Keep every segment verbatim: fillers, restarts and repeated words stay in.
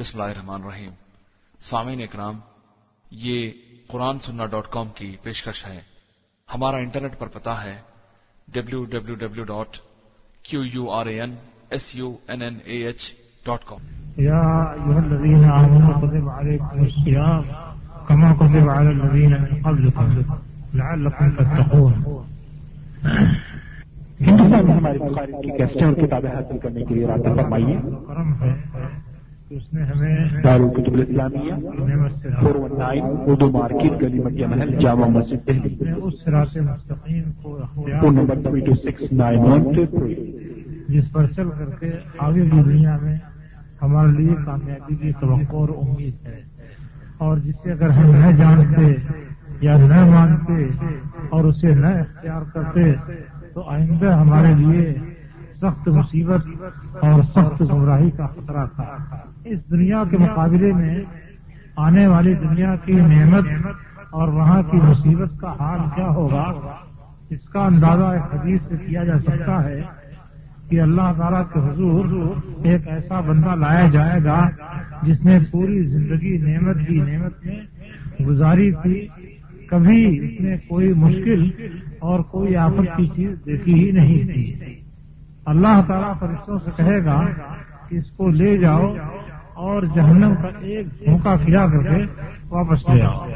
بسم اللہ الرحمن الرحیم۔ سامعین اکرام، یہ قرآن سننا ڈاٹ کام کی پیشکش ہے۔ ہمارا انٹرنیٹ پر پتہ ہے W W W dot Q U R A N S U N N A H dot com. یا ایھا الذین آمنوا کتب علیکم الصیام کما کتب علی الذین من قبلکم لعلکم تتقون۔ ہندو صاحب، ہماری بخاری کی کیسٹیں اور کتابیں حاصل کرنے کے لیے رابطہ فرمائیے۔ کرم ہے اس نے ہمیں دارالکتب الاسلامیہ چار سو نو اردو مارکیٹ، گلی مٹیا محل، جامع مسجد دہلی، اس صراط مستقیم کو phone number three two six nine one two three, جس پر چل کر کے آگے کی دنیا میں ہمارے لیے کامیابی کی توقع اور امید ہے، اور جسے اگر ہم نہ جانتے یا نہ مانتے اور اسے نہ اختیار کرتے تو آئندہ ہمارے لیے سخت مصیبت اور سخت گمراہی کا خطرہ تھا۔ اس دنیا کے مقابلے میں آنے والی دنیا کی نعمت اور وہاں کی مصیبت کا حال کیا ہوگا، اس کا اندازہ ایک حدیث سے کیا جا سکتا ہے کہ اللہ تعالیٰ کے حضور ایک ایسا بندہ لایا جائے گا جس نے پوری زندگی نعمت کی نعمت میں گزاری تھی، کبھی اس نے کوئی مشکل اور کوئی آفت کی چیز دیکھی ہی نہیں تھی۔ اللہ تعالیٰ فرشتوں سے کہے گا کہ اس کو لے جاؤ اور جہنم کا ایک دھوکہ کھلا کر کے واپس لے آؤ،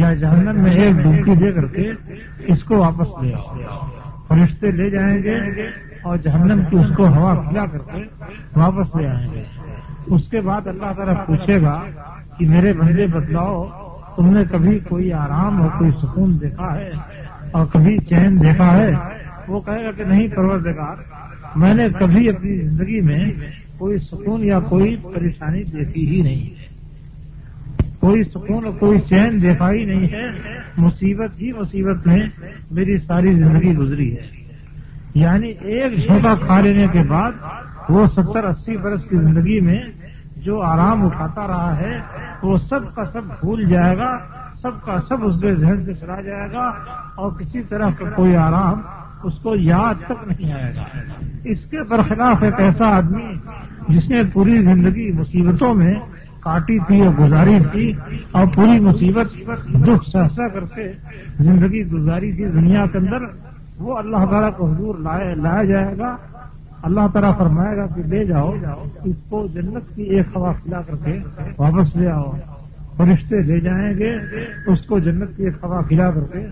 یا جہنم میں ایک ڈبکی دے کر کے اس کو واپس لے آؤ۔ فرشتے لے جائیں گے اور جہنم کی اس کو ہوا کھلا کر کے واپس لے آئیں گے۔ اس کے بعد اللہ تعالیٰ پوچھے گا کہ میرے بندے بتلاؤ، تم نے کبھی کوئی آرام اور کوئی سکون دیکھا ہے اور کبھی چین دیکھا ہے؟ وہ کہے گا کہ نہیں پروردگار، میں نے کبھی اپنی زندگی میں کوئی سکون یا کوئی پریشانی دیکھی ہی نہیں ہے، کوئی سکون اور کوئی چین دیکھا ہی نہیں ہے، مصیبت ہی مصیبت میں میری ساری زندگی گزری ہے۔ یعنی ایک جھونکا کھا لینے کے بعد وہ ستر اسی برس کی زندگی میں جو آرام اٹھاتا رہا ہے وہ سب کا سب بھول جائے گا، سب کا سب اس کے ذہن سے چلا جائے گا، اور کسی طرح کا کوئی آرام اس کو یاد تک نہیں آئے گا۔ اس کے برخلاف ایک ایسا آدمی جس نے پوری زندگی مصیبتوں میں کاٹی تھی اور گزاری تھی، اور پوری مصیبت دکھ سہسا کر کے زندگی گزاری تھی دنیا کے اندر، وہ اللہ تعالیٰ کو حضور لایا جائے گا۔ اللہ تعالیٰ فرمائے گا کہ لے جاؤ اس کو جنت کی ایک ہوا کھلا کر کے واپس لے آؤ۔ فرشتے لے جائیں گے، اس کو جنت کی ایک ہوا کھلا کر کے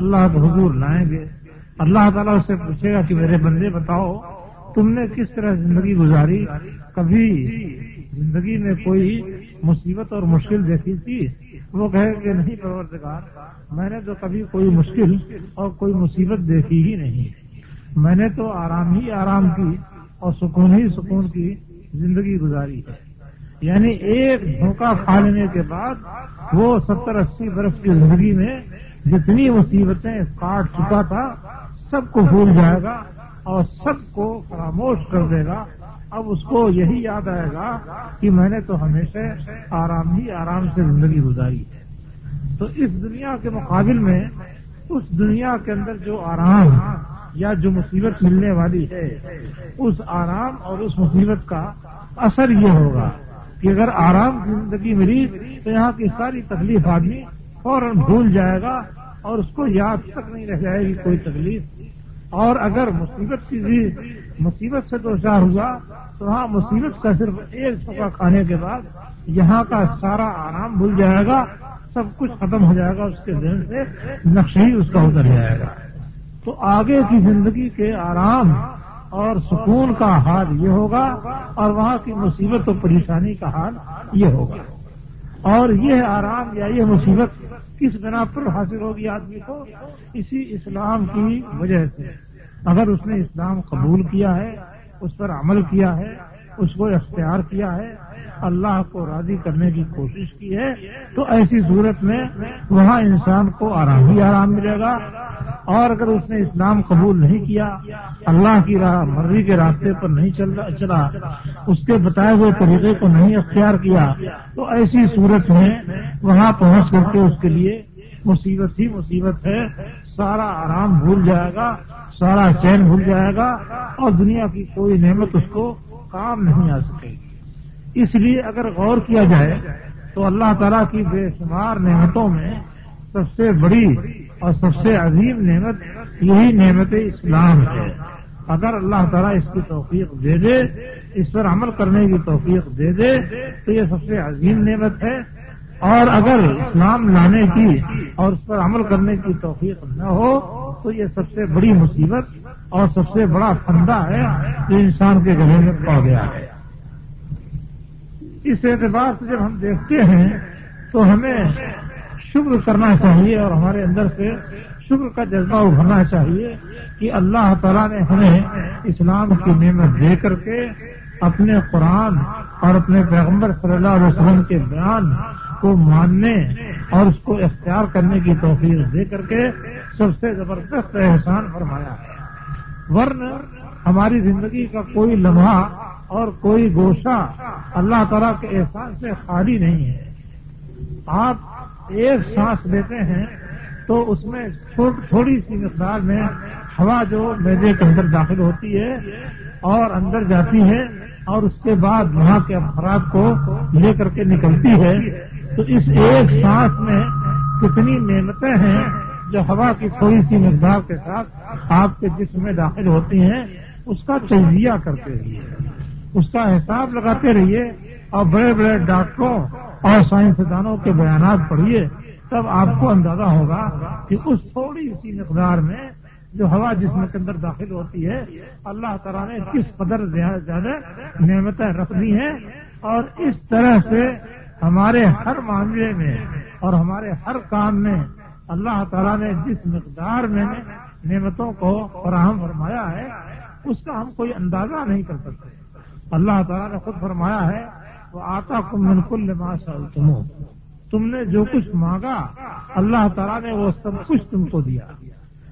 اللہ کے حضور لائیں گے۔ اللہ تعالیٰ اس سے پوچھے گا کہ میرے بندے بتاؤ، تم نے کس طرح زندگی گزاری، کبھی زندگی میں کوئی مصیبت اور مشکل دیکھی تھی؟ وہ کہے کہ نہیں پروردگار، میں نے تو کبھی کوئی مشکل اور کوئی مصیبت دیکھی ہی نہیں، میں نے تو آرام ہی آرام کی اور سکون ہی سکون کی زندگی گزاری ہے۔ یعنی ایک دھوکہ کھا لینے کے بعد وہ ستر اسی برس کی زندگی میں جتنی مصیبتیں کاٹ چکا تھا سب کو بھول جائے گا اور سب کو فراموش کر دے گا۔ اب اس کو یہی یاد آئے گا کہ میں نے تو ہمیشہ آرام ہی آرام سے زندگی گزاری ہے۔ تو اس دنیا کے مقابل میں اس دنیا کے اندر جو آرام یا جو مصیبت ملنے والی ہے، اس آرام اور اس مصیبت کا اثر یہ ہوگا کہ اگر آرام زندگی ملی تو یہاں کی ساری تکلیف آدمی فوراً بھول جائے گا اور اس کو یاد تک نہیں رہ جائے گی کوئی تکلیف، اور اگر مصیبت کی بھی مصیبت سے دوچار ہوا تو ہاں مصیبت کا صرف ایک دھوکہ کھانے کے بعد یہاں کا سارا آرام بھول جائے گا، سب کچھ ختم ہو جائے گا، اس کے ذہن سے نقش ہی اس کا اتر جائے گا۔ تو آگے کی زندگی کے آرام اور سکون کا حال یہ ہوگا، اور وہاں کی مصیبت اور پریشانی کا حال یہ ہوگا۔ اور یہ آرام یا یہ مصیبت کس بنا پر حاصل ہوگی آدمی کو؟ اسی اسلام کی وجہ سے۔ اگر اس نے اسلام قبول کیا ہے، اس پر عمل کیا ہے، اس کو اختیار کیا ہے، اللہ کو راضی کرنے کی کوشش کی ہے، تو ایسی صورت میں وہاں انسان کو آرام ہی آرام ملے گا۔ اور اگر اس نے اسلام قبول نہیں کیا، اللہ کی راہ مرضی کے راستے پر نہیں چلا، اس کے بتائے ہوئے طریقے کو نہیں اختیار کیا، تو ایسی صورت میں وہاں پہنچ کر کے اس کے لیے مصیبت ہی مصیبت ہے، سارا آرام بھول جائے گا، سارا چین بھول جائے گا، اور دنیا کی کوئی نعمت اس کو کام نہیں آ سکے گی۔ اس لیے اگر غور کیا جائے تو اللہ تعالیٰ کی بے شمار نعمتوں میں سب سے بڑی اور سب سے عظیم نعمت یہی نعمت اسلام ہے. اگر اللہ تعالیٰ اس کی توفیق دے دے، اس پر عمل کرنے کی توفیق دے دے تو یہ سب سے عظیم نعمت ہے، اور اگر اسلام لانے کی اور اس پر عمل کرنے کی توفیق نہ ہو تو یہ سب سے بڑی مصیبت اور سب سے بڑا فندہ ہے جو انسان کے گلے میں پڑ گیا ہے. اس اعتبار سے جب ہم دیکھتے ہیں تو ہمیں شکر کرنا چاہیے اور ہمارے اندر سے شکر کا جذبہ ابھرنا چاہیے کہ اللہ تعالیٰ نے ہمیں اسلام کی نعمت دے کر کے اپنے قرآن اور اپنے پیغمبر صلی اللہ علیہ وسلم کے بیان کو ماننے اور اس کو اختیار کرنے کی توفیق دے کر کے سب سے زبردست احسان فرمایا ہے. ورنہ ہماری زندگی کا کوئی لمحہ اور کوئی گوشہ اللہ تعالیٰ کے احسان سے خالی نہیں ہے. آپ ایک سانس لیتے ہیں تو اس میں تھوڑی سی مقدار میں ہوا جو میدے کے اندر داخل ہوتی ہے اور اندر جاتی ہے اور اس کے بعد وہاں کے افراد کو لے کر کے نکلتی ہے، تو اس ایک سانس میں کتنی نعمتیں ہیں جو ہوا کی تھوڑی سی مقدار کے ساتھ آپ کے جسم میں داخل ہوتی ہیں. اس کا تجزیہ کرتے رہیے، اس کا حساب لگاتے رہیے اور بڑے بڑے ڈاکٹروں اور سائنسدانوں کے بیانات پڑھیے، تب آپ کو اندازہ ہوگا کہ اس تھوڑی سی مقدار میں جو ہوا جسم کے اندر داخل ہوتی ہے اللہ تعالیٰ نے کس قدر زیادہ نعمتیں رکھ دی ہیں. اور اس طرح سے ہمارے ہر معاملے میں اور ہمارے ہر کام میں اللہ تعالیٰ نے جس مقدار میں نعمتوں کو فراہم فرمایا ہے اس کا ہم کوئی اندازہ نہیں کر سکتے. اللہ تعالیٰ نے خود فرمایا ہے وَآتَاكُم مِّن كُلِّ مَا سَأَلْتُمُوهُ، تم نے جو کچھ مانگا اللہ تعالیٰ نے وہ سب کچھ تم کو دیا.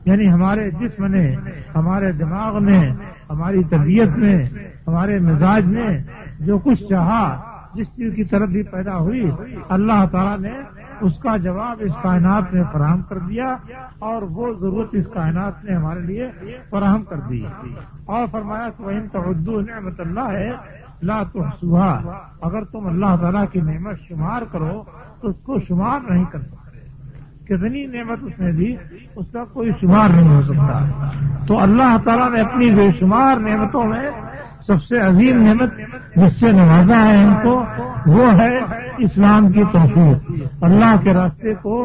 یعنی ہمارے جسم نے، ہمارے دماغ نے، ہماری طبیعت نے، ہمارے مزاج نے جو کچھ چاہا، جس چیز کی طرف بھی پیدا ہوئی اللہ تعالیٰ نے اس کا جواب اس کائنات نے فراہم کر دیا اور وہ ضرورت اس کائنات نے ہمارے لیے فراہم کر دی. اور فرمایا وَإِن تَعُدُّوا نِعْمَةَ اللَّهِ لَا تُحْصُوهَا، اگر تم اللہ تعالیٰ کی نعمت شمار کرو تو اس کو شمار نہیں کر سکتے. کتنی نعمت اس نے دی اس کا کوئی شمار نہیں ہو سکتا. تو اللہ تعالیٰ نے اپنی بے شمار نعمتوں میں سب سے عظیم نعمت جس سے نوازا ہے ان کو وہ ہے اسلام کی توفیق، اللہ کے راستے کو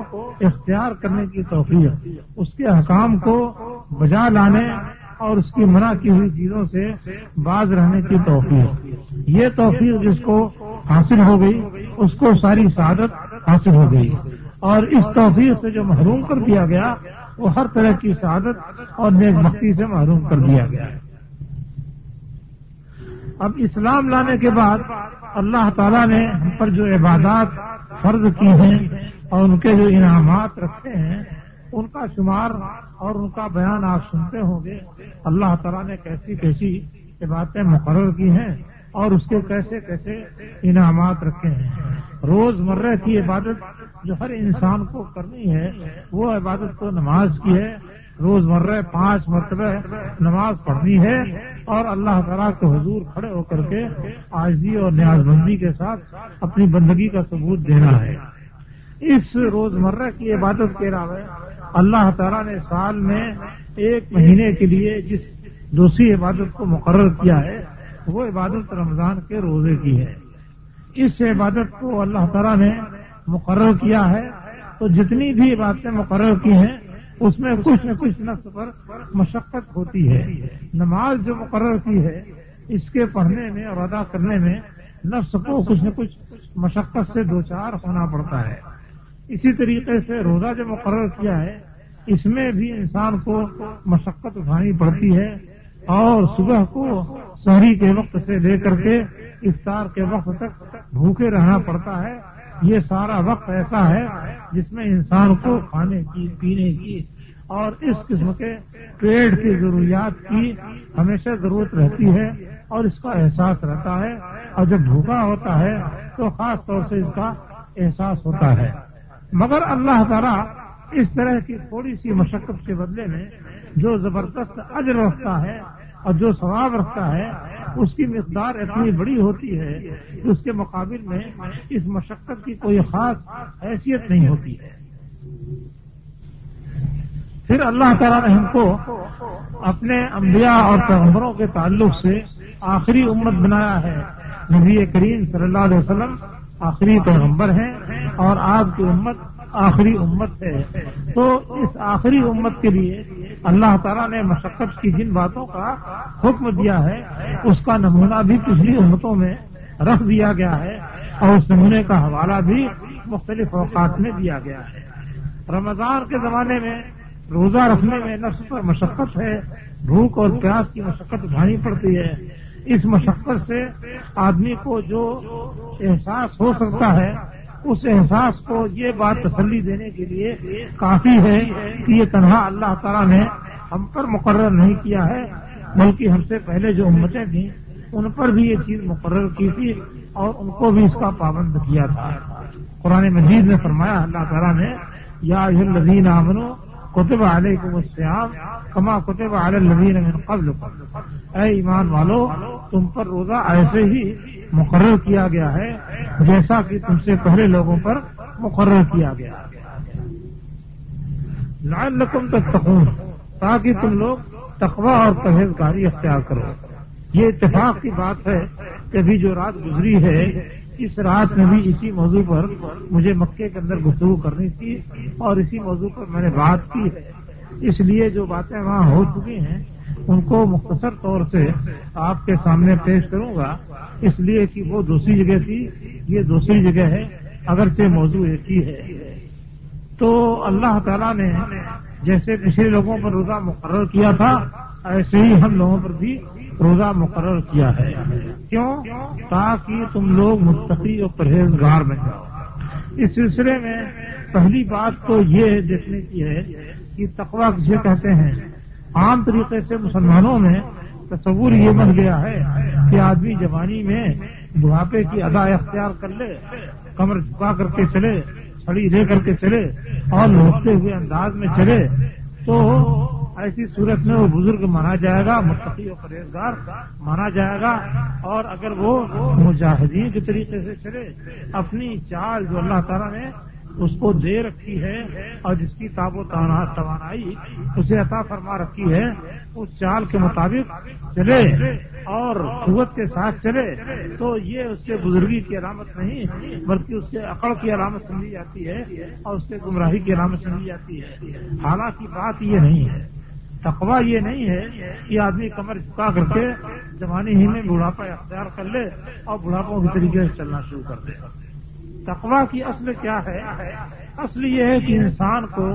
اختیار کرنے کی توفیق، اس کے حکام کو بجا لانے اور اس کی منع کی ہوئی چیزوں سے باز رہنے کی توفیق. یہ توفیق جس کو حاصل ہو گئی اس کو ساری سعادت حاصل ہو گئی، اور اس توفیق سے جو محروم کر دیا گیا وہ ہر طرح کی سعادت اور نیک بختی سے محروم کر دیا گیا. اب اسلام لانے کے بعد اللہ تعالیٰ نے ہم پر جو عبادات فرض کی ہیں اور ان کے جو انعامات رکھے ہیں ان کا شمار اور ان کا بیان آپ سنتے ہوں گے. اللہ تعالیٰ نے کیسی کیسی عبادتیں مقرر کی ہیں اور اس کے کیسے کیسے انعامات رکھے ہیں. روزمرہ کی عبادت جو ہر انسان کو کرنی ہے وہ عبادت تو نماز کی ہے. روزمرہ پانچ مرتبہ نماز پڑھنی ہے اور اللہ تعالیٰ کے حضور کھڑے ہو کر کے عاجزی اور نیاز مندی کے ساتھ اپنی بندگی کا ثبوت دینا ہے. اس روزمرہ کی عبادت کے علاوہ اللہ تعالیٰ نے سال میں ایک مہینے کے لیے جس دوسری عبادت کو مقرر کیا ہے وہ عبادت رمضان کے روزے کی ہے. اس عبادت کو اللہ تعالیٰ نے مقرر کیا ہے تو جتنی بھی عبادتیں مقرر کی ہیں اس میں کچھ نہ کچھ نفس پر مشقت ہوتی ہے. نماز جو مقرر کی ہے اس کے پڑھنے میں اور ادا کرنے میں نفس کو کچھ نہ کچھ مشقت سے دوچار ہونا پڑتا ہے. اسی طریقے سے روزہ جو مقرر کیا ہے اس میں بھی انسان کو مشقت اٹھانی پڑتی ہے، اور صبح کو سحری کے وقت سے لے کر کے افطار کے وقت تک بھوکے رہنا پڑتا ہے. یہ سارا وقت ایسا ہے جس میں انسان کو کھانے کی، پینے کی اور اس قسم کے پیٹ کی ضروریات کی ہمیشہ ضرورت رہتی ہے اور اس کا احساس رہتا ہے، اور جب بھوکا ہوتا ہے تو خاص طور سے اس کا احساس ہوتا ہے. مگر اللہ تعالیٰ اس طرح کی تھوڑی سی مشقت کے بدلے میں جو زبردست اجر رکھتا ہے اور جو ثواب رکھتا ہے اس کی مقدار اتنی بڑی ہوتی ہے کہ اس کے مقابل میں اس مشقت کی کوئی خاص حیثیت نہیں ہوتی ہے۔ پھر اللہ تعالیٰ نے ہم کو اپنے انبیاء اور پیغمبروں کے تعلق سے آخری امت بنایا ہے۔ نبی کریم صلی اللہ علیہ وسلم آخری پیغمبر ہیں اور آپ کی امت آخری امت ہے، تو اس آخری امت کے لیے اللہ تعالیٰ نے مشقت کی جن باتوں کا حکم دیا ہے اس کا نمونہ بھی پچھلی امتوں میں رکھ دیا گیا ہے اور اس نمونے کا حوالہ بھی مختلف اوقات میں دیا گیا ہے۔ رمضان کے زمانے میں روزہ رکھنے میں نفس پر مشقت ہے، بھوک اور پیاس کی مشقت اٹھانی پڑتی ہے۔ اس مشقت سے آدمی کو جو احساس ہو سکتا ہے اس احساس کو یہ بات تسلی دینے کے لیے کافی ہے کہ یہ تنہا اللہ تعالیٰ نے ہم پر مقرر نہیں کیا ہے، بلکہ ہم سے پہلے جو امتیں تھیں ان پر بھی یہ چیز مقرر کی تھی اور ان کو بھی اس کا پابند کیا تھا۔ قرآن مجید میں فرمایا اللہ تعالیٰ نے یا ایھا الذین آمنوا کتب علیکم الصیام کما کتب علی الذین من قبلکم، اے ایمان والو تم پر روزہ ایسے ہی مقرر کیا گیا ہے جیسا کہ تم سے پہلے لوگوں پر مقرر کیا گیا، لعلکم تتقون، تاکہ تم لوگ تقوی اور پرہیزگاری اختیار کرو۔ یہ اتفاق کی بات ہے کہ ابھی جو رات گزری ہے اس رات میں بھی اسی موضوع پر مجھے مکے کے اندر گفتگو کرنی تھی اور اسی موضوع پر میں نے بات کی ہے، اس لیے جو باتیں وہاں ہو چکی ہیں ان کو مختصر طور سے آپ کے سامنے پیش کروں گا، اس لیے کہ وہ دوسری جگہ تھی، یہ دوسری جگہ ہے، اگرچہ موضوع ایک ہی ہے۔ تو اللہ تعالیٰ نے جیسے پچھلے لوگوں پر روزہ مقرر کیا تھا ایسے ہی ہم لوگوں پر بھی روزہ مقرر کیا ہے، کیوں؟ تاکہ تم لوگ متقی اور پرہیزگار بن جاؤ۔ اس سلسلے میں پہلی بات تو یہ دیکھنے کی ہے کہ تقویٰ کسے کہتے ہیں۔ عام طریقے سے مسلمانوں میں تصور یہ بن گیا ہے کہ آدمی جوانی میں بڑھاپے کی ادا اختیار کر لے، کمر جھکا کر کے چلے، چھڑی لے کر کے چلے اور لوٹتے ہوئے انداز میں چلے، تو ایسی صورت میں وہ بزرگ مانا جائے گا، متقی و پرہیزگار مانا جائے گا، اور اگر وہ مجاہدین کے طریقے سے چلے، اپنی چال جو اللہ تعالیٰ نے اس کو دے رکھی ہے اور جس کی تاب و توانائی اسے عطا فرما رکھی ہے اس چال کے مطابق چلے اور قوت کے ساتھ چلے، تو یہ اس کے بزرگی کی علامت نہیں بلکہ اس کے عقل کی علامت سمجھی جاتی ہے اور اس کے گمراہی کی علامت سمجھی جاتی ہے۔ حالانکہ بات یہ نہیں ہے، تقویٰ یہ نہیں ہے کہ آدمی کمر جھکا کر کے جوانی ہی میں بڑھاپا اختیار کر لے اور بڑھاپوں کے طریقے سے چلنا شروع کر دے۔ تقویٰ کی اصل کیا ہے؟ اصل یہ ہے کہ انسان کو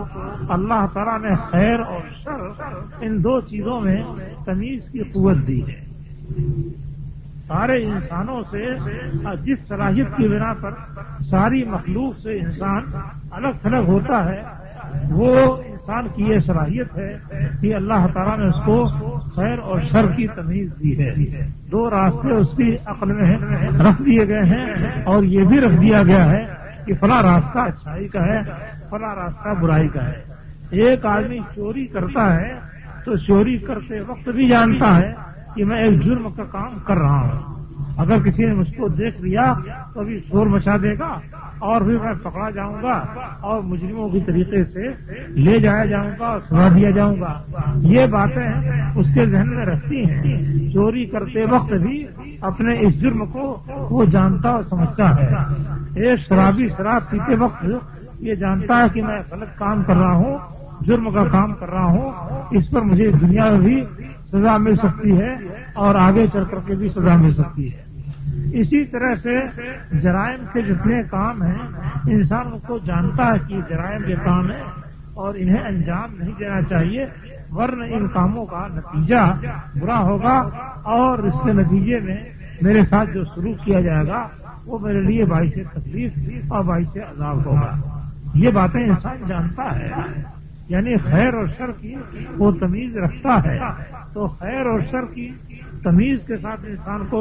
اللہ تعالیٰ نے خیر اور شر ان دو چیزوں میں تمیز کی قوت دی ہے۔ سارے انسانوں سے جس صلاحیت کی بنا پر ساری مخلوق سے انسان الگ تھلگ ہوتا ہے، وہ انسان کی یہ صلاحیت ہے کہ اللہ تعالیٰ نے اس کو خیر اور شر کی تمیز دی ہے۔ دو راستے اس کی عقل میں رکھ دیے گئے ہیں اور یہ بھی رکھ دیا گیا ہے کہ فلاں راستہ اچھائی کا ہے، فلاں راستہ برائی کا ہے۔ ایک آدمی چوری کرتا ہے تو چوری کرتے وقت بھی جانتا ہے کہ میں ایک جرم کا کام کر رہا ہوں، اگر کسی نے مجھ کو دیکھ لیا تو ابھی شور مچا دے گا اور پھر میں پکڑا جاؤں گا اور مجرموں کی طریقے سے لے جایا جاؤں گا اور سزا دیا جاؤں گا۔ یہ باتیں اس کے ذہن میں رہتی ہیں، چوری کرتے وقت بھی اپنے اس جرم کو وہ جانتا اور سمجھتا ہے۔ ایک شرابی شراب پیتے وقت یہ جانتا ہے کہ میں غلط کام کر رہا ہوں، جرم کا کام کر رہا ہوں، اس پر مجھے دنیا میں بھی سزا مل سکتی ہے اور آگے چل کر کے بھی سزا مل سکتی ہے۔ اسی طرح سے جرائم کے جتنے کام ہیں انسان اس کو جانتا ہے کہ جرائم کے کام ہیں اور انہیں انجام نہیں دینا چاہیے، ورنہ ان کاموں کا نتیجہ برا ہوگا اور اس کے نتیجے میں میرے ساتھ جو سلوک کیا جائے گا وہ میرے لیے باعث تکلیف اور باعث عذاب ہوگا۔ یہ باتیں انسان جانتا ہے، یعنی خیر اور شر کی وہ تمیز رکھتا ہے۔ تو خیر اور شر کی تمیز کے ساتھ انسان کو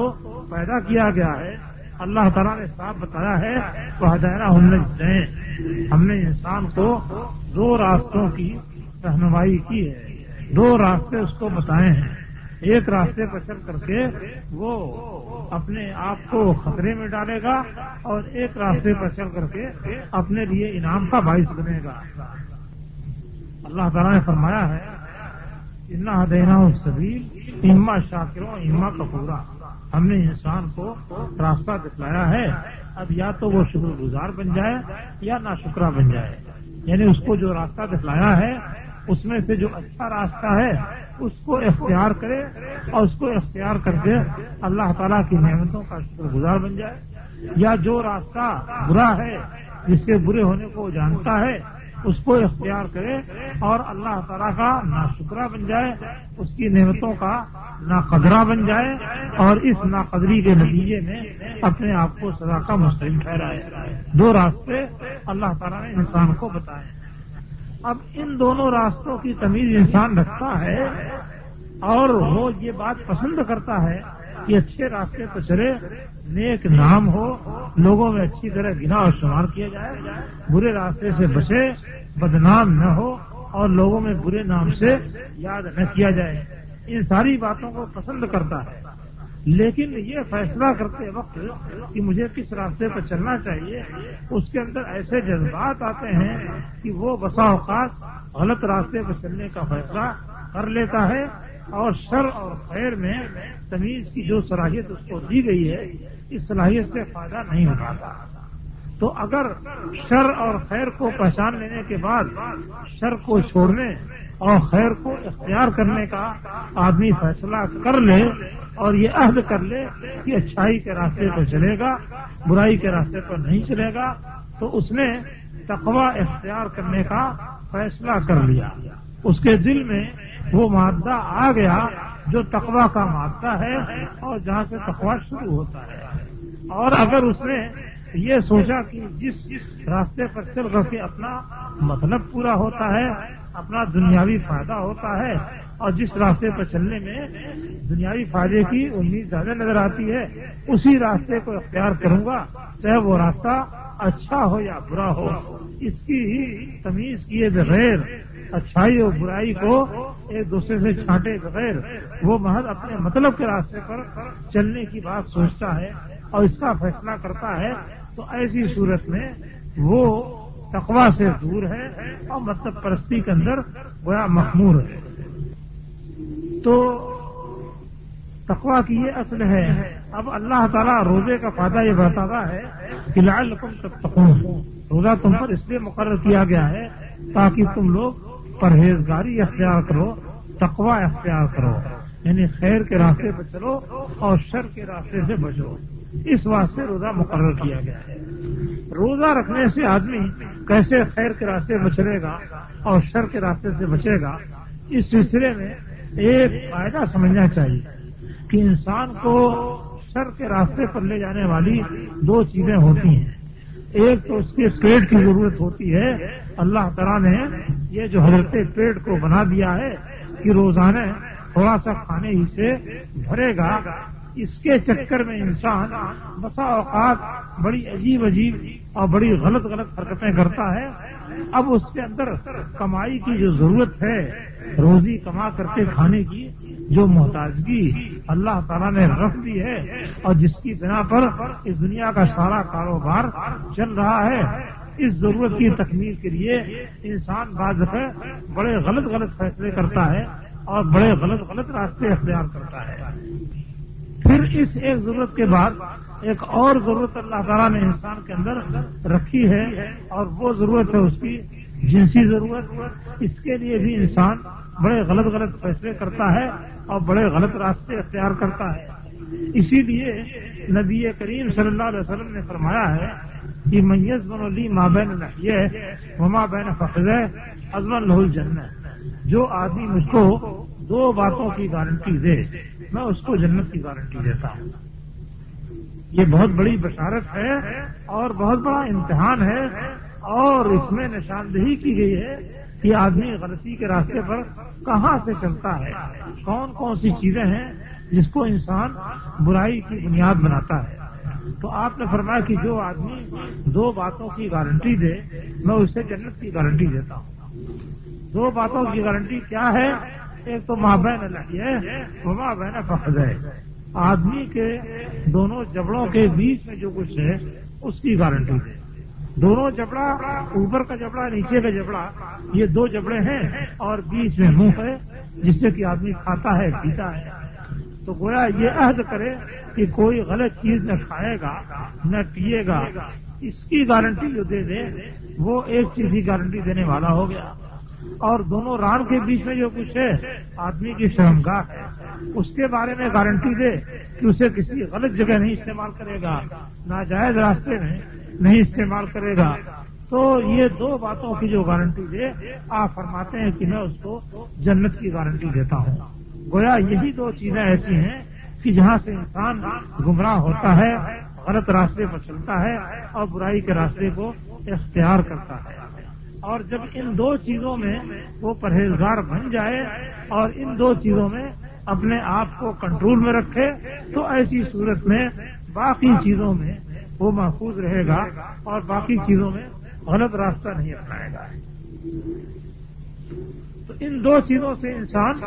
پیدا کیا گیا ہے۔ اللہ تعالیٰ نے صاف بتایا ہے وَہَدَیْنَاهُ النَّجْدَیْن، ہم نے انسان کو دو راستوں کی رہنمائی کی ہے، دو راستے اس کو بتائے ہیں۔ ایک راستے پر چل کر کے وہ اپنے آپ کو خطرے میں ڈالے گا اور ایک راستے پر چل کر کے اپنے لیے انعام کا باعث بنے گا. اللہ تعالیٰ نے فرمایا ہے انا ہدینا السبیل اما شاکرا اما کفورا، ہم نے انسان کو راستہ دکھلایا ہے. اب یا تو وہ شکر گزار بن جائے یا ناشکرا بن جائے، یعنی اس کو جو راستہ دکھلایا ہے اس میں سے جو اچھا راستہ ہے اس کو اختیار کرے اور اس کو اختیار کر کے اللہ تعالیٰ کی نعمتوں کا شکر گزار بن جائے، یا جو راستہ برا ہے جس کے برے ہونے کو جانتا ہے اس کو اختیار کرے اور اللہ تعالیٰ کا ناشکرا بن جائے، اس کی نعمتوں کا ناقدرہ بن جائے اور اس ناقدری کے نتیجے میں اپنے آپ کو سزا کا مستحق ٹھہرائے. دو راستے اللہ تعالیٰ نے انسان کو بتائے. اب ان دونوں راستوں کی تمیز انسان رکھتا ہے اور وہ یہ بات پسند کرتا ہے کہ اچھے راستے پر چلے، نیک نام ہو، لوگوں میں اچھی طرح گنا اور شمار کیا جائے، برے راستے سے بچے، بدنام نہ ہو اور لوگوں میں برے نام سے یاد نہ کیا جائے، ان ساری باتوں کو پسند کرتا ہے. لیکن یہ فیصلہ کرتے وقت کہ مجھے کس راستے پر چلنا چاہیے، اس کے اندر ایسے جذبات آتے ہیں کہ وہ بسا اوقات غلط راستے پر چلنے کا فیصلہ کر لیتا ہے اور شر اور خیر میں تمیز کی جو صلاحیت اس کو دی گئی ہے اس صلاحیت سے فائدہ نہیں اٹھاتا. تو اگر شر اور خیر کو پہچان لینے کے بعد شر کو چھوڑنے اور خیر کو اختیار کرنے کا آدمی فیصلہ کر لے اور یہ عہد کر لے کہ اچھائی کے راستے پر چلے گا، برائی کے راستے پر نہیں چلے گا، تو اس نے تقویٰ اختیار کرنے کا فیصلہ کر لیا. اس کے دل میں وہ مادہ آ گیا جو تقویٰ کا مادہ ہے اور جہاں سے تقویٰ شروع ہوتا ہے. اور اگر اس نے یہ سوچا کہ جس راستے پر چل کر کے اپنا مطلب پورا ہوتا ہے، اپنا دنیاوی فائدہ ہوتا ہے، اور جس راستے پر چلنے میں دنیاوی فائدے کی امید زیادہ نظر آتی ہے، اسی راستے کو اختیار کروں گا چاہے وہ راستہ اچھا ہو یا برا ہو، اس کی ہی تمیز کیے بغیر، اچھائی اور برائی کو ایک دوسرے سے چھانٹے بغیر وہ محض اپنے مطلب کے راستے پر چلنے کی بات سوچتا ہے اور اس کا فیصلہ کرتا ہے، تو ایسی صورت میں وہ تقویٰ سے دور ہے اور مطلب پرستی کے اندر گویا مخمور ہے. تو تقویٰ کی یہ اصل ہے. اب اللہ تعالیٰ روزے کا فائدہ یہ بتاتا ہے کہ لعلکم تتقون، روزہ تم پر اس لیے مقرر کیا گیا ہے تاکہ تم لوگ پرہیزگاری اختیار کرو، تقویٰ اختیار کرو، یعنی خیر کے راستے پر چلو اور شر کے راستے سے بچو. اس واسطے روزہ مقرر کیا گیا ہے. روزہ رکھنے سے آدمی کیسے خیر کے راستے پر چلے گا اور شر کے راستے سے بچے گا، اس سلسلے میں ایک فائدہ سمجھنا چاہیے کہ انسان کو شر کے راستے پر لے جانے والی دو چیزیں ہوتی ہیں. ایک تو اس کے پیٹ کی ضرورت ہوتی ہے. اللہ تعالیٰ نے یہ جو حضرت پیٹ کو بنا دیا ہے کہ روزانہ تھوڑا سا کھانے ہی سے بھرے گا، اس کے چکر میں انسان بسا اوقات بڑی عجیب عجیب اور بڑی غلط غلط حرکتیں کرتا ہے. اب اس کے اندر کمائی کی جو ضرورت ہے، روزی کما کر کے کھانے کی جو محتاجگی اللہ تعالیٰ نے رکھ دی ہے اور جس کی بنا پر اس دنیا کا سارا کاروبار چل رہا ہے، اس ضرورت کی تکمیل کے لیے انسان بعض دفعہ بڑے غلط غلط فیصلے کرتا ہے اور بڑے غلط غلط راستے اختیار کرتا ہے. پھر اس ایک ضرورت کے بعد ایک اور ضرورت اللہ تعالیٰ نے انسان کے اندر رکھی ہے اور وہ ضرورت ہے اس کی جنسی ضرورت. اس کے لیے بھی انسان بڑے غلط غلط فیصلے کرتا ہے اور بڑے غلط راستے اختیار کرتا ہے. اسی لیے نبی کریم صلی اللہ علیہ وسلم نے فرمایا ہے کہ میز بن علی مابین نحیہ و مابین فخذہ اضمن لہ الجنہ، جو آدمی مجھ کو دو باتوں کی گارنٹی دے میں اس کو جنت کی گارنٹی دیتا ہوں. یہ بہت بڑی بشارت ہے اور بہت بڑا امتحان ہے، اور اس میں نشاندہی کی گئی ہے کہ آدمی غلطی کے راستے پر کہاں سے چلتا ہے، کون کون سی چیزیں ہیں جس کو انسان برائی کی بنیاد بناتا ہے. تو آپ نے فرمایا کہ جو آدمی دو باتوں کی گارنٹی دے میں اسے جنت کی گارنٹی دیتا ہوں. دو باتوں کی گارنٹی کیا ہے؟ ایک تو مابین الحی ہے وہ مابین فحض ہے، آدمی کے دونوں جبڑوں کے بیچ میں جو کچھ ہے اس کی گارنٹی ہے. دونوں جبڑا، اوپر کا جبڑا نیچے کا جبڑا، یہ دو جبڑے ہیں اور بیچ میں منہ ہے جس سے کہ آدمی کھاتا ہے پیتا ہے. تو گویا یہ عہد کرے کہ کوئی غلط چیز نہ کھائے گا نہ پیے گا، اس کی گارنٹی جو دے دے وہ ایک چیز کی گارنٹی دینے والا ہو گیا. اور دونوں ران کے بیچ میں جو کچھ ہے آدمی کی شرمگاہ ہے، اس کے بارے میں گارنٹی دے کہ اسے کسی غلط جگہ نہیں استعمال کرے گا، ناجائز راستے میں نہیں استعمال کرے گا. تو یہ دو باتوں کی جو گارنٹی دے، آپ فرماتے ہیں کہ میں اس کو جنت کی گارنٹی دیتا ہوں. گویا یہی دو چیزیں ایسی ہیں کہ جہاں سے انسان گمراہ ہوتا ہے، غلط راستے پر چلتا ہے اور برائی کے راستے کو اختیار کرتا ہے. اور جب ان دو چیزوں میں وہ پرہیزگار بن جائے اور ان دو چیزوں میں اپنے آپ کو کنٹرول میں رکھے تو ایسی صورت میں باقی چیزوں میں وہ محفوظ رہے گا اور باقی چیزوں میں غلط راستہ نہیں اپنائے گا. تو ان دو چیزوں سے انسان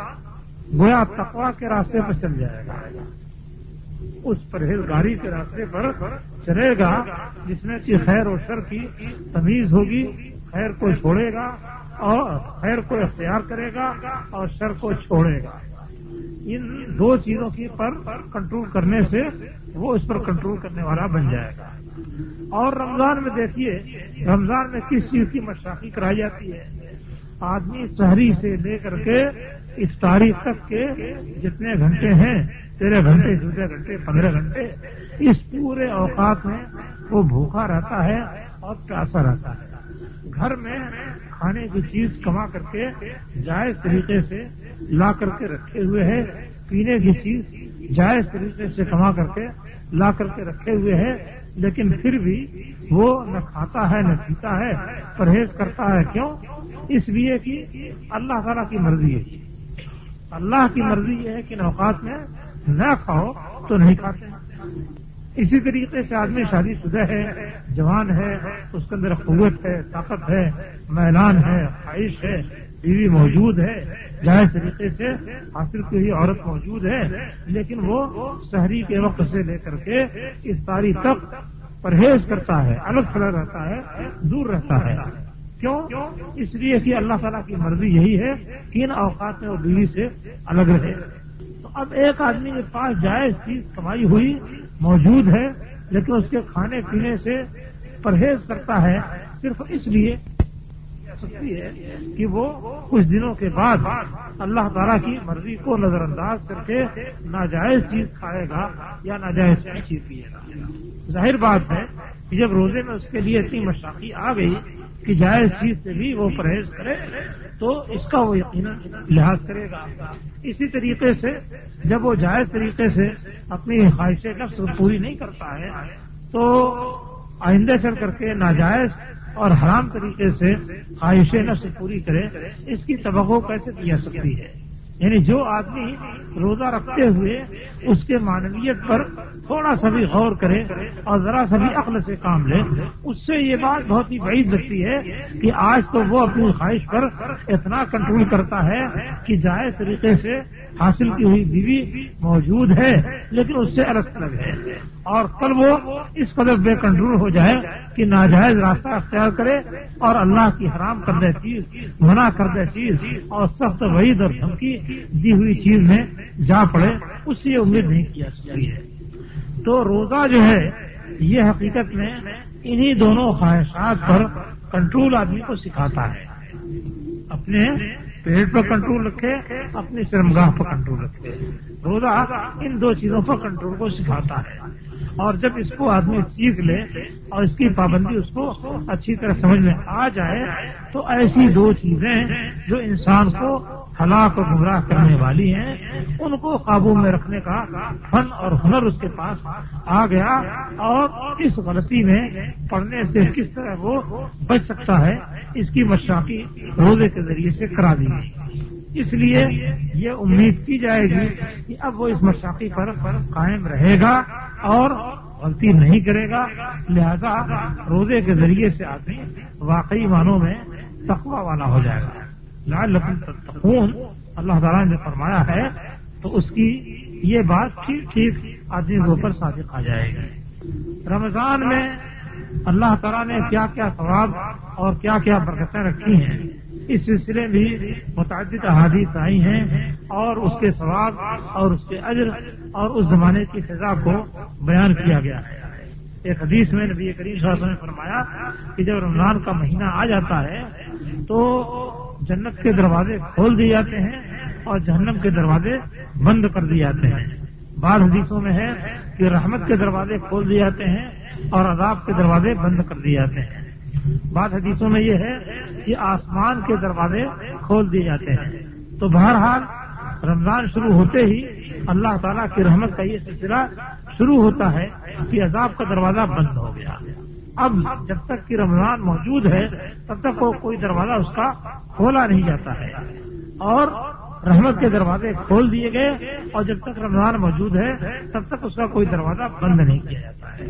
گویا تقویٰ کے راستے پر چل جائے گا، اس پرہیزگاری کے راستے پر چلے گا جس میں کہ خیر و شر کی تمیز ہوگی، خیر کو چھوڑے گا اور خیر کو اختیار کرے گا اور شر کو چھوڑے گا. ان دو چیزوں کی پر کنٹرول کرنے سے وہ اس پر کنٹرول کرنے والا بن جائے گا. اور رمضان میں دیکھیے، رمضان میں کس چیز کی مشاقی کرائی جاتی ہے. آدمی سحری سے لے کر کے افطاری تک کے جتنے گھنٹے ہیں، تیرہ گھنٹے چودہ گھنٹے پندرہ گھنٹے، اس پورے اوقات میں وہ بھوکا رہتا ہے اور پیاسا رہتا ہے. گھر میں کھانے کی چیز کما کر کے جائز طریقے سے لا کر کے رکھے ہوئے ہے، پینے کی چیز جائز طریقے سے کما کر کے لا کر کے رکھے ہوئے ہے، لیکن پھر بھی وہ نہ کھاتا ہے نہ پیتا ہے، پرہیز کرتا ہے. کیوں؟ اس لیے کہ اللہ تعالیٰ کی مرضی ہے. اللہ کی مرضی یہ ہے کہ ان اوقات میں نہ کھاؤ تو نہیں کھاتے. اسی طریقے سے آدمی شادی شدہ ہے، جوان ہے، اس کے اندر قوت ہے، طاقت ہے، میلان ہے، خواہش ہے، بیوی موجود ہے، جائز طریقے سے حاصل کی ہوئی عورت موجود ہے، لیکن وہ سحری کے وقت سے لے کر کے افطاری تک پرہیز کرتا ہے، الگ تھلگ رہتا ہے، دور رہتا ہے. کیوں؟ اس لیے کہ اللہ تعالیٰ کی مرضی یہی ہے کہ ان اوقات میں وہ بیوی سے الگ رہے. تو اب ایک آدمی کے پاس جائز چیز کمائی ہوئی موجود ہے لیکن اس کے کھانے پینے سے پرہیز کرتا ہے، صرف اس لیے سکتی ہے کہ وہ کچھ دنوں کے بعد اللہ تعالیٰ کی مرضی کو نظر انداز کر کے ناجائز چیز کھائے گا یا ناجائز چیز پیے گا. ظاہر بات ہے کہ جب روزے میں اس کے لیے اتنی مشاقی آ گئی کہ جائز چیز سے بھی وہ پرہیز کرے تو اس کا وہ یقیناً لحاظ کرے گا. اسی طریقے سے جب وہ جائز طریقے سے اپنی خواہش نفس پوری نہیں کرتا ہے تو آئندہ چل کر کے ناجائز اور حرام طریقے سے خواہش نفس پوری کرے، اس کی توقع کیسے کی جا سکتی ہے؟ یعنی جو آدمی روزہ رکھتے ہوئے اس کے معنویت پر تھوڑا سا بھی غور کرے اور ذرا سا بھی عقل سے کام لے، اس سے یہ بات بہت ہی بعید لگتی ہے کہ آج تو وہ اپنی خواہش پر اتنا کنٹرول کرتا ہے کہ جائز طریقے سے حاصل کی ہوئی بیوی موجود ہے لیکن اس سے الگ تھلگ ہے، اور کل وہ اس قدر بے کنٹرول ہو جائے کہ ناجائز راستہ اختیار کرے اور اللہ کی حرام کردہ چیز، منع کردہ چیز اور سخت وعید اور دھمکی دی ہوئی چیز میں جا پڑے، اس سے امید نہیں کیا سکتی ہے. تو روزہ جو ہے یہ حقیقت میں انہی دونوں خواہشات پر کنٹرول آدمی کو سکھاتا ہے. اپنے پیٹ پر کنٹرول رکھے، اپنی شرمگاہ پر کنٹرول رکھے. روزہ ان دو چیزوں پر کنٹرول کو سکھاتا ہے، اور جب اس کو آدمی سیکھ لے اور اس کی پابندی اس کو اچھی طرح سمجھ میں آ جائے تو ایسی دو چیزیں جو انسان کو ہلاک اور گمراہ کرنے والی ہیں ان کو قابو میں رکھنے کا فن اور ہنر اس کے پاس آ گیا، اور اس غلطی میں پڑھنے سے کس طرح وہ بچ سکتا ہے اس کی مشاقی روزے کے ذریعے سے کرا دی گئی. اس لیے یہ امید کی جائے گی کہ اب وہ اس مشاقی پر قائم رہے گا اور غلطی نہیں کرے گا. لہذا روزے کے ذریعے سے آدمی واقعی معنوں میں تقویٰ والا ہو جائے گا. لعلکم تتقون اللہ تعالیٰ نے فرمایا ہے تو اس کی یہ بات ٹھیک ٹھیک آدمی کے اوپر صادق آ جائے گی۔ رمضان میں اللہ تعالیٰ نے کیا کیا ثواب اور کیا کیا برکتیں رکھی ہیں، اس سلسلے میں متعدد احادیث آئی ہیں اور اس کے ثواب اور اس کے اجر اور اس زمانے کی فضا کو بیان کیا گیا ہے۔ ایک حدیث میں نبی کریم صلی اللہ علیہ وسلم نے فرمایا کہ جب رمضان کا مہینہ آ جاتا ہے تو جنت کے دروازے کھول دیے جاتے ہیں اور جہنم کے دروازے بند کر دیے جاتے ہیں۔ بعض حدیثوں میں ہے کہ رحمت کے دروازے کھول دیے جاتے ہیں اور عذاب کے دروازے بند کر دیے جاتے ہیں۔ بعض حدیثوں میں یہ ہے کہ آسمان کے دروازے کھول دیے جاتے ہیں۔ تو بہرحال رمضان شروع ہوتے ہی اللہ تعالیٰ کی رحمت کا یہ سلسلہ شروع ہوتا ہے کہ عذاب کا دروازہ بند ہو گیا۔ اب جب تک کہ رمضان موجود ہے تب تک وہ کوئی دروازہ اس کا کھولا نہیں جاتا ہے، اور رحمت کے دروازے کھول دیے گئے، اور جب تک رمضان موجود ہے تب تک اس کا کوئی دروازہ بند نہیں کیا جاتا ہے۔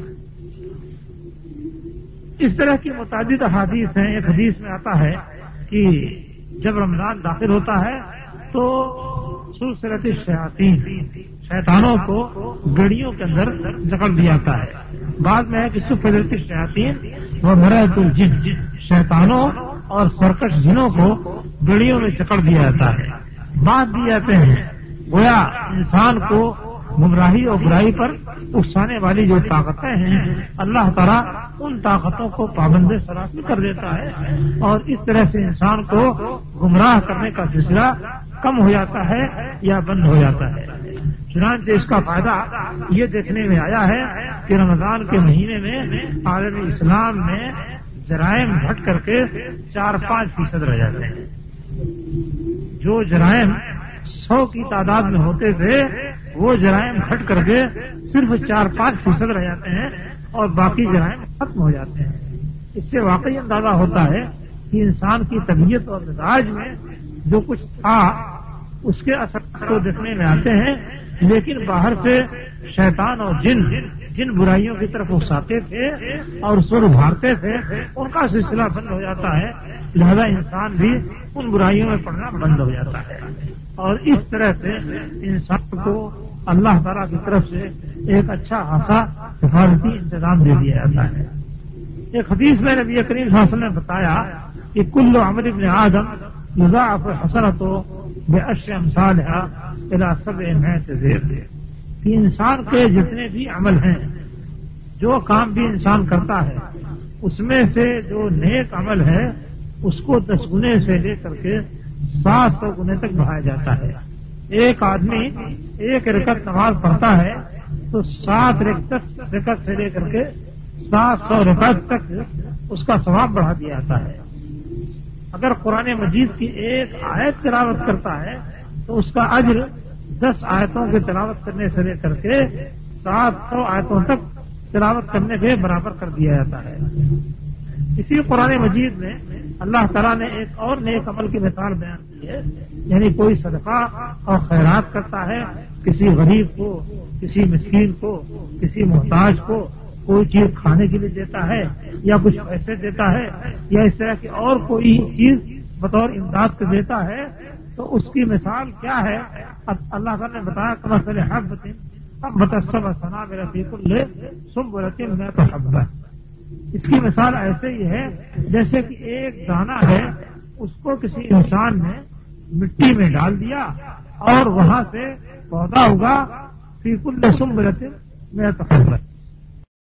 اس طرح کی متعدد احادیث ہیں۔ ایک حدیث میں آتا ہے کہ جب رمضان داخل ہوتا ہے تو سلسلہ شیاطین شیطانوں کو گڑیوں کے اندر جکڑ دیا جاتا ہے۔ بعد میں ہے کہ سلسلہ شیاطین و مراد الجن، شیطانوں اور سرکش جنوں کو گڑیوں میں جکڑ دیا جاتا ہے، باندھ دیے جاتے ہیں۔ گویا انسان کو گمراہی اور برائی پر اکسانے والی جو طاقتیں ہیں اللہ تعالیٰ ان طاقتوں کو پابند سراسر کر دیتا ہے، اور اس طرح سے انسان کو گمراہ کرنے کا سلسلہ کم ہو جاتا ہے یا بند ہو جاتا ہے۔ چنانچہ اس کا فائدہ یہ دیکھنے میں آیا ہے کہ رمضان کے مہینے میں عالم اسلام میں جرائم گھٹ کر کے چار پانچ فیصد رہ جاتے ہیں۔ جو جرائم سو کی تعداد میں ہوتے تھے وہ جرائم گھٹ کر کے صرف چار پانچ فیصد رہ جاتے ہیں اور باقی جرائم ختم ہو جاتے ہیں۔ اس سے واقعی اندازہ ہوتا ہے کہ انسان کی طبیعت اور مزاج میں جو کچھ تھا اس کے اثر تو دیکھنے میں آتے ہیں، لیکن باہر سے شیطان اور جن جن برائیوں کی طرف اکساتے تھے اور سر ابھارتے تھے ان کا سلسلہ بند ہو جاتا ہے، لہذا انسان بھی ان برائیوں میں پڑنا بند ہو جاتا ہے، اور اس طرح سے انسان کو اللہ تعالیٰ کی طرف سے ایک اچھا خاصا حفاظتی انتظام دے دیا جاتا ہے۔ ایک حدیث میں نبی کریم صلی اللہ علیہ وسلم نے بتایا کہ کل عمل ابن آدم مضاعف حسنت و بے عش امسال ہے الاصب میں سے زیر دے، کہ انسان کے جتنے بھی عمل ہیں، جو کام بھی انسان کرتا ہے، اس میں سے جو نیک عمل ہے اس کو دس گنے سے لے کر کے سات سو گنے تک بڑھایا جاتا ہے۔ ایک آدمی ایک رکعت نماز پڑھتا ہے تو سات رکعت سے لے کر کے سات سو رکعت تک اس کا ثواب بڑھا دیا جاتا ہے۔ اگر قرآن مجید کی ایک آیت تلاوت کرتا ہے تو اس کا اجر دس آیتوں کے تلاوت کرنے سے لے کر کے سات سو آیتوں تک تلاوت کرنے کے برابر کر دیا جاتا ہے۔ اسی قرآن مجید میں اللہ تعالیٰ نے ایک اور نیک عمل کی مثال بیان کی ہے، یعنی کوئی صدقہ اور خیرات کرتا ہے، کسی غریب کو، کسی مسکین کو، کسی محتاج کو کوئی چیز کھانے کے لیے دیتا ہے یا کچھ پیسے دیتا ہے یا اس طرح کی اور کوئی چیز بطور امداد کے دیتا ہے، تو اس کی مثال کیا ہے؟ اب اللہ تعالیٰ نے بتایا کما صلی حبت اب متصب ثنا میرا فیق اللہ سب رتم میں تحبہ، اس کی مثال ایسے ہی ہے جیسے کہ ایک دانہ ہے، اس کو کسی انسان نے مٹی میں ڈال دیا اور وہاں سے پودا ہوگا، فیق اللہ سب رتم میں تحبہ۔